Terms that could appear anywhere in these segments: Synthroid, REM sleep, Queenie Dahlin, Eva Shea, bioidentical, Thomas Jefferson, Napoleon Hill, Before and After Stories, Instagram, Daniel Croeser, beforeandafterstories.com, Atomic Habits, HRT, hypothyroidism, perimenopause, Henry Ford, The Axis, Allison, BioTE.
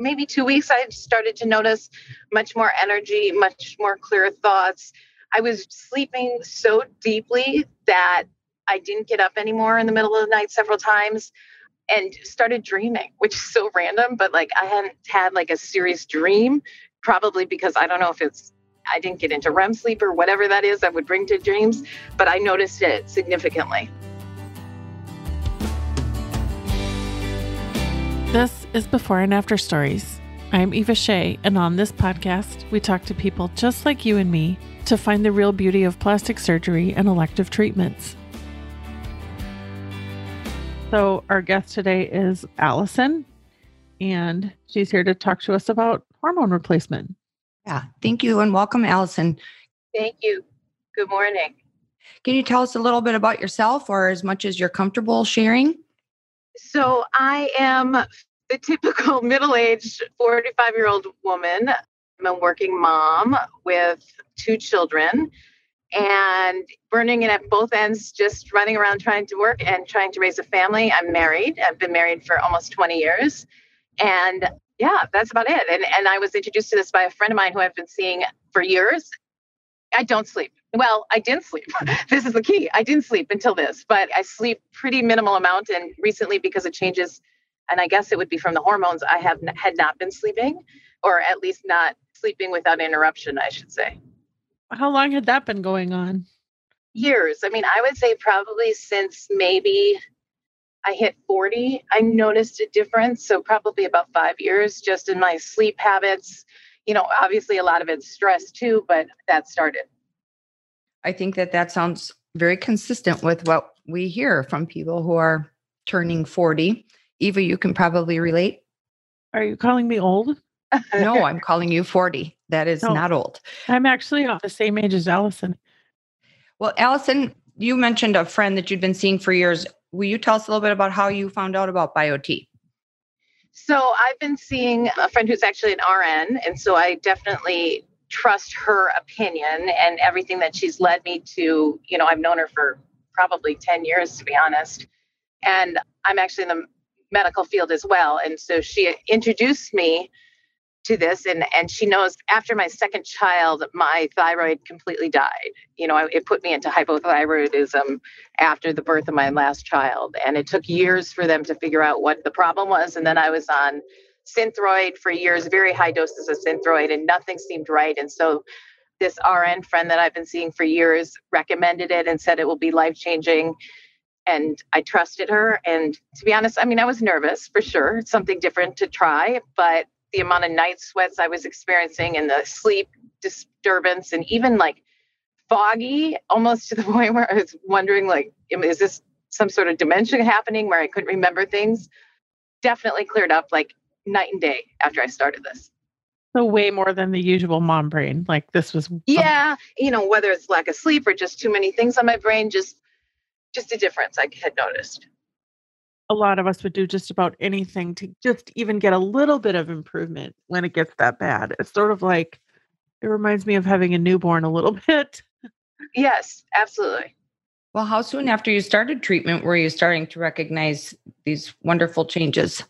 maybe 2 weeks, I started to notice much more energy, much more clear thoughts. I was sleeping so deeply that I didn't get up anymore in the middle of the night several times and started dreaming, which is so random, but like I hadn't had like a serious dream, probably because I don't know if it's, I didn't get into REM sleep or whatever that is that would bring to dreams, but I noticed it significantly. This is Before and After Stories. I'm Eva Shea, and on this podcast, we talk to people just like you and me to find the real beauty of plastic surgery and elective treatments. So our guest today is Allison, and she's here to talk to us about hormone replacement. Yeah, thank you, and welcome, Allison. Thank you. Good morning. Can you tell us a little bit about yourself, or as much as you're comfortable sharing? So I am the typical middle-aged 45-year-old woman. I'm a working mom with 2 children and burning it at both ends, just running around trying to work and trying to raise a family. I'm married. I've been married for almost 20 years. And yeah, that's about it. And I was introduced to this by a friend of mine who I've been seeing for years. I don't sleep. Well, I didn't sleep. This is the key. I didn't sleep until this, but I sleep pretty minimal amount. And recently, because of changes, and I guess it would be from the hormones, I have had not been sleeping, or at least not sleeping without interruption, I should say. How long had that been going on? Years. I mean, I would say probably since maybe I hit 40, I noticed a difference. So probably about 5 years just in my sleep habits. You know, obviously a lot of it's stress too, but that started. I think that sounds very consistent with what we hear from people who are turning 40. Eva, you can probably relate. Are you calling me old? No, I'm calling you 40. That is not old. I'm actually the same age as Allison. Well, Allison, you mentioned a friend that you'd been seeing for years. Will you tell us a little bit about how you found out about BioTE? So I've been seeing a friend who's actually an RN, and so I definitely trust her opinion and everything that she's led me to. You know, I've known her for probably 10 years, to be honest. And I'm actually in the medical field as well. And so she introduced me to this, and she knows after my 2nd child, my thyroid completely died. You know, it put me into hypothyroidism after the birth of my last child. And it took years for them to figure out what the problem was. And then I was on Synthroid for years, very high doses of Synthroid, and nothing seemed right. And so this RN friend that I've been seeing for years recommended it and said it will be life-changing. And I trusted her. And to be honest, I mean, I was nervous for sure. It's something different to try, but the amount of night sweats I was experiencing and the sleep disturbance and even like foggy, almost to the point where I was wondering, like, is this some sort of dementia happening where I couldn't remember things? Definitely cleared up like night and day after I started this. So way more than the usual mom brain. Like this was. Yeah. You know, whether it's lack of sleep or just too many things on my brain, just a difference I had noticed. A lot of us would do just about anything to just even get a little bit of improvement when it gets that bad. It's sort of like, it reminds me of having a newborn a little bit. Yes, absolutely. Well, how soon after you started treatment were you starting to recognize these wonderful changes?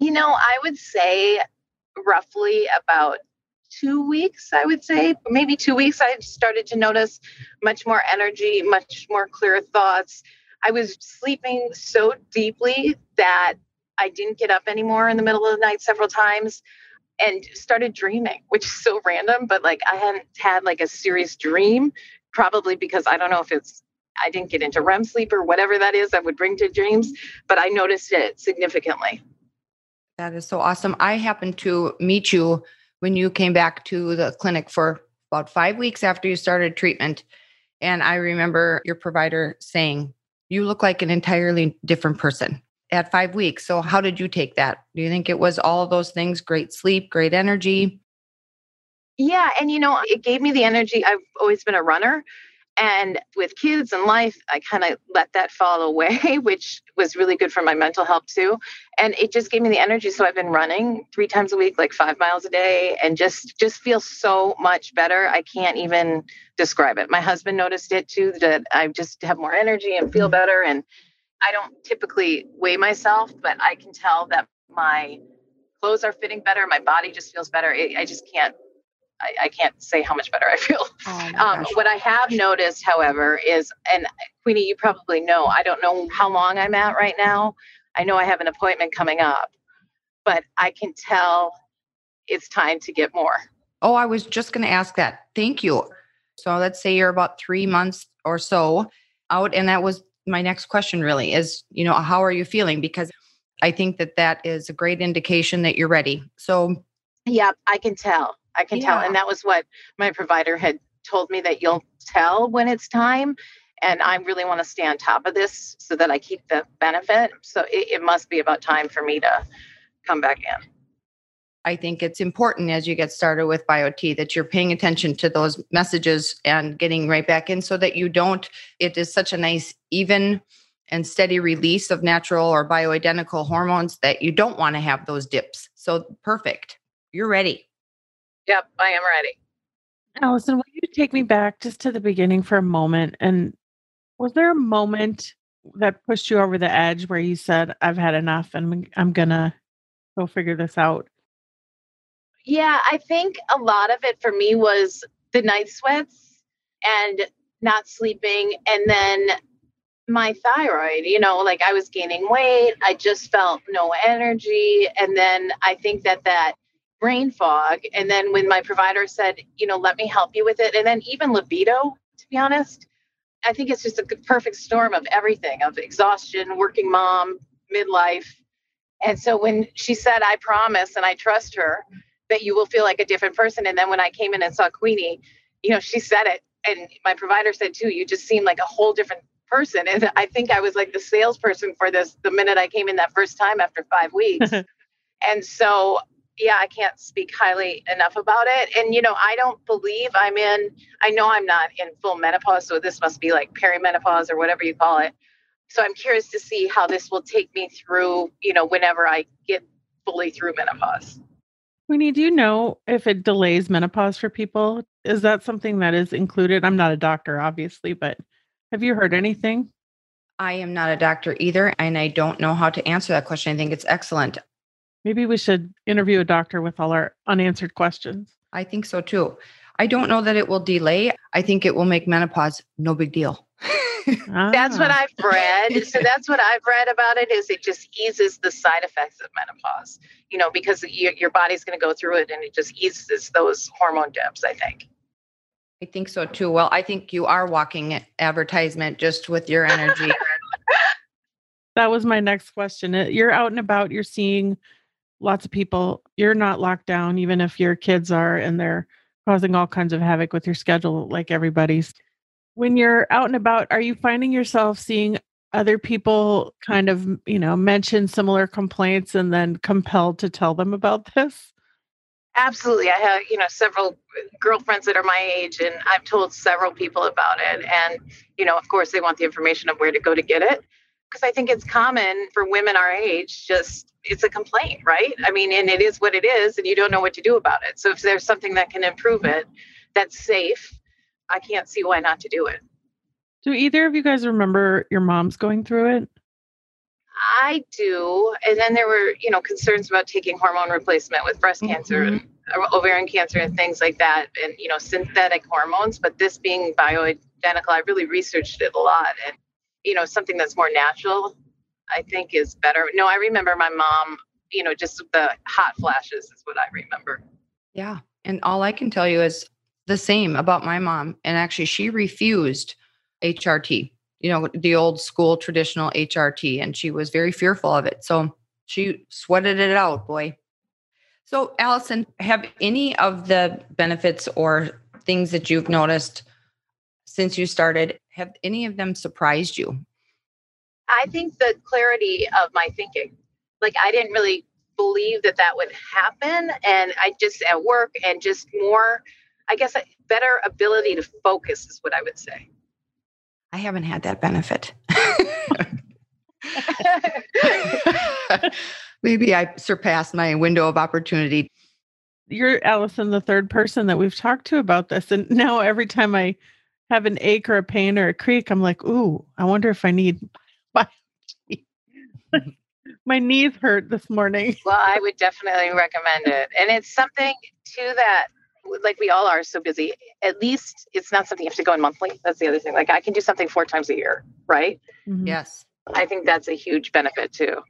You know, I would say roughly about 2 weeks, I would say. Maybe 2 weeks, I started to notice much more energy, much more clear thoughts. I was sleeping so deeply that I didn't get up anymore in the middle of the night several times and started dreaming, which is so random, but like I hadn't had like a serious dream, probably because I don't know if it's, I didn't get into REM sleep or whatever that is that would bring to dreams, but I noticed it significantly. That is so awesome. I happened to meet you when you came back to the clinic for about 5 weeks after you started treatment. And I remember your provider saying, you look like an entirely different person at 5 weeks. So how did you take that? Do you think it was all of those things? Great sleep, great energy? Yeah. And, you know, it gave me the energy. I've always been a runner. And with kids and life, I kind of let that fall away, which was really good for my mental health too. And it just gave me the energy. So I've been running 3 times a week, like 5 miles a day, and just feel so much better. I can't even describe it. My husband noticed it too, that I just have more energy and feel better. And I don't typically weigh myself, but I can tell that my clothes are fitting better. My body just feels better. I can't say how much better I feel. Oh, what I have noticed, however, is, and Queenie, you probably know, I don't know how long I'm at right now. I know I have an appointment coming up, but I can tell it's time to get more. Oh, I was just going to ask that. Thank you. So let's say you're about 3 months or so out. And that was my next question really is, you know, how are you feeling? Because I think that that is a great indication that you're ready. So yeah, I can tell. I can tell. And that was what my provider had told me, that you'll tell when it's time. And I really want to stay on top of this so that I keep the benefit. So it must be about time for me to come back in. I think it's important as you get started with BioTE that you're paying attention to those messages and getting right back in so that you don't, it is such a nice, even and steady release of natural or bioidentical hormones that you don't want to have those dips. So perfect. You're ready. Yep, I am ready. Allison, will you take me back just to the beginning for a moment? And was there a moment that pushed you over the edge where you said, I've had enough and I'm going to go figure this out? Yeah, I think a lot of it for me was the night sweats and not sleeping. And then my thyroid, you know, like I was gaining weight. I just felt no energy. And then I think that brain fog. And then when my provider said, you know, let me help you with it. And then even libido, to be honest, I think it's just a perfect storm of everything, of exhaustion, working mom, midlife. And so when she said, I promise and I trust her that you will feel like a different person. And then when I came in and saw Queenie, you know, she said it. And my provider said too, you just seem like a whole different person. And I think I was like the salesperson for this the minute I came in that first time after 5 weeks. And so yeah, I can't speak highly enough about it. And, you know, I don't believe I know I'm not in full menopause. So this must be like perimenopause or whatever you call it. So I'm curious to see how this will take me through, you know, whenever I get fully through menopause. Queenie, do you know if it delays menopause for people? Is that something that is included? I'm not a doctor, obviously, but have you heard anything? I am not a doctor either. And I don't know how to answer that question. I think it's excellent. Maybe we should interview a doctor with all our unanswered questions. I think so too. I don't know that it will delay. I think it will make menopause no big deal. That's what I've read. So that's what I've read about it is it just eases the side effects of menopause, you know, because your body's going to go through it and it just eases those hormone dips, I think. I think so too. Well, I think you are walking advertisement just with your energy. That was my next question. You're out and about, you're seeing lots of people, you're not locked down, even if your kids are, and they're causing all kinds of havoc with your schedule, like everybody's. When you're out and about, are you finding yourself seeing other people kind of, you know, mention similar complaints and then compelled to tell them about this? Absolutely. I have, you know, several girlfriends that are my age, and I've told several people about it. And, you know, of course, they want the information of where to go to get it. Because I think it's common for women our age, just it's a complaint, right? I mean, and it is what it is, and you don't know what to do about it. So if there's something that can improve it, that's safe, I can't see why not to do it. Do either of you guys remember your mom's going through it? I do. And then there were, you know, concerns about taking hormone replacement with breast cancer and ovarian cancer and things like that. And, you know, synthetic hormones, but this being bioidentical, I really researched it a lot. And you know, something that's more natural, I think is better. No, I remember my mom, you know, just the hot flashes is what I remember. Yeah. And all I can tell you is the same about my mom. And actually she refused HRT, you know, the old school traditional HRT, and she was very fearful of it. So she sweated it out, boy. So Allison, have any of the benefits or things that you've noticed since you started, have any of them surprised you? I think the clarity of my thinking, like I didn't really believe that would happen. And I just at work and just more, I guess, a better ability to focus is what I would say. I haven't had that benefit. Maybe I surpassed my window of opportunity. You're Allison, the third person that we've talked to about this. And now every time I have an ache or a pain or a creak, I'm like, ooh, I wonder if I need BioTE. My knees hurt this morning. Well, I would definitely recommend it. And it's something too that, like, we all are so busy. At least it's not something you have to go in monthly. That's the other thing. Like, I can do something 4 times a year, right? Mm-hmm. Yes. I think that's a huge benefit too.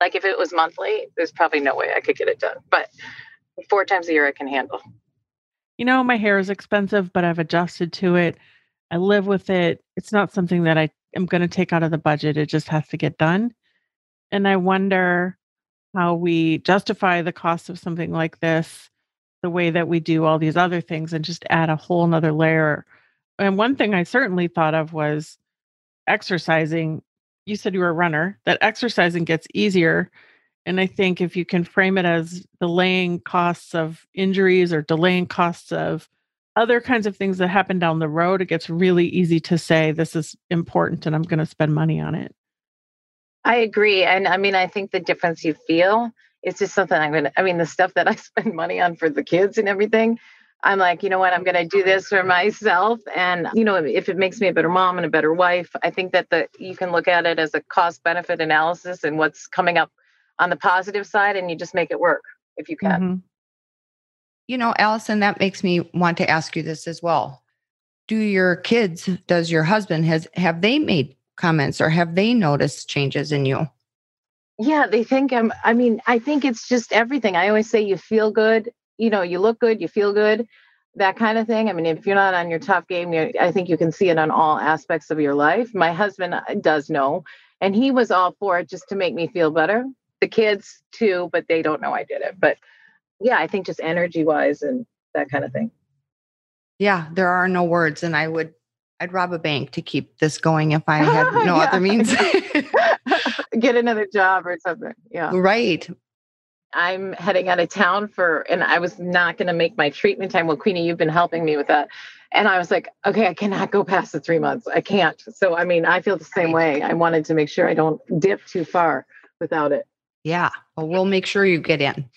Like, if it was monthly, there's probably no way I could get it done. But 4 times a year I can handle. You know, my hair is expensive, but I've adjusted to it. I live with it. It's not something that I am going to take out of the budget. It just has to get done. And I wonder how we justify the cost of something like this, the way that we do all these other things, and just add a whole nother layer. And one thing I certainly thought of was exercising. You said you were a runner, that exercising gets easier. And I think if you can frame it as delaying costs of injuries or delaying costs of other kinds of things that happen down the road, it gets really easy to say, this is important and I'm going to spend money on it. I agree. And I mean, I think the difference you feel is just something the stuff that I spend money on for the kids and everything, I'm like, you know what, I'm going to do this for myself. And, you know, if it makes me a better mom and a better wife, I think that you can look at it as a cost benefit analysis and what's coming up on the positive side, and you just make it work if you can. Mm-hmm. You know, Allison, that makes me want to ask you this as well. Does your husband, have they made comments or have they noticed changes in you? Yeah, they think I think it's just everything. I always say you feel good, you know, you look good, you feel good, that kind of thing. I mean, if you're not on your top game, I think you can see it on all aspects of your life. My husband does know, and he was all for it just to make me feel better. The kids too, but they don't know I did it. But yeah, I think just energy wise and that kind of thing. Yeah, there are no words, and I'd rob a bank to keep this going if I had no other means. Get another job or something. Yeah. Right. I'm heading out of town and I was not going to make my treatment time. Well, Queenie, you've been helping me with that. And I was like, okay, I cannot go past the 3 months. I can't. So, I mean, I feel the same way. I wanted to make sure I don't dip too far without it. Yeah. Well, we'll make sure you get in.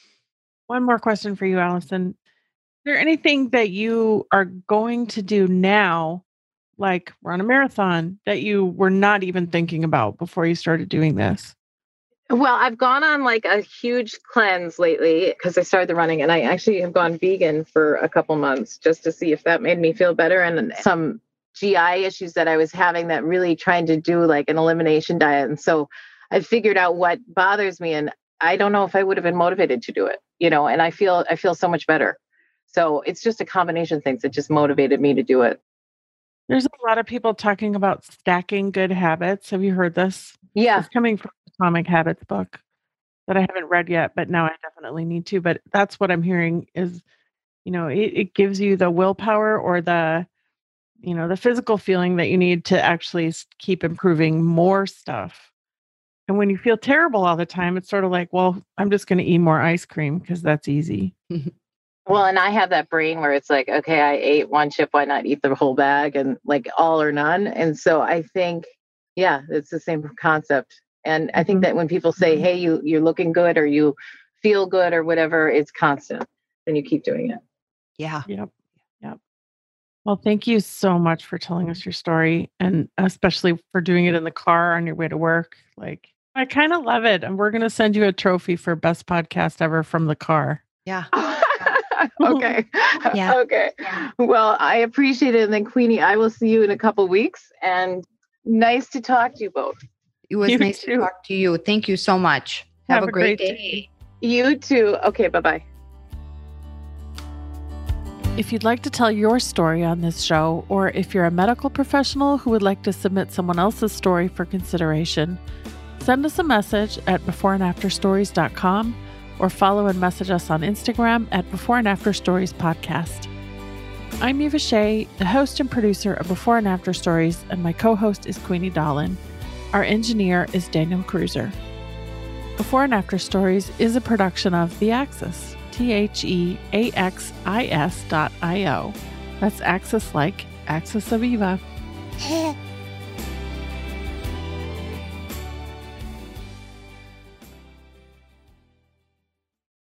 One more question for you, Allison. Is there anything that you are going to do now, like run a marathon, that you were not even thinking about before you started doing this? Well, I've gone on like a huge cleanse lately because I started the running, and I actually have gone vegan for a couple months just to see if that made me feel better. And some GI issues that I was having, that really trying to do like an elimination diet. And so I figured out what bothers me, and I don't know if I would have been motivated to do it, you know, and I feel so much better. So it's just a combination of things that just motivated me to do it. There's a lot of people talking about stacking good habits. Have you heard this? Yeah. It's coming from the Atomic Habits book that I haven't read yet, but now I definitely need to. But that's what I'm hearing is, you know, it gives you the willpower or the, you know, the physical feeling that you need to actually keep improving more stuff. And when you feel terrible all the time, it's sort of like, well, I'm just going to eat more ice cream because that's easy. Well, and I have that brain where it's like, okay, I ate one chip, why not eat the whole bag, and like all or none. And so I think, yeah, it's the same concept. And I think that when people say, hey, you're looking good or you feel good or whatever, it's constant and you keep doing it. Yeah. Yep. Well, thank you so much for telling us your story, and especially for doing it in the car on your way to work. Like, I kind of love it. And we're going to send you a trophy for best podcast ever from the car. Yeah. Okay. Yeah. Okay. Yeah. Well, I appreciate it. And then Queenie, I will see you in a couple weeks, and nice to talk to you both. It was nice to talk to you. Thank you so much. Have a great day. You too. Okay. Bye-bye. If you'd like to tell your story on this show, or if you're a medical professional who would like to submit someone else's story for consideration, send us a message at beforeandafterstories.com. or follow and message us on Instagram at Before and After Stories Podcast. I'm Eva Shea, the host and producer of Before and After Stories, and my co-host is Queenie Dahlin. Our engineer is Daniel Croeser. Before and After Stories is a production of The Axis, TheAxis.io. That's Axis like Axis of Eva.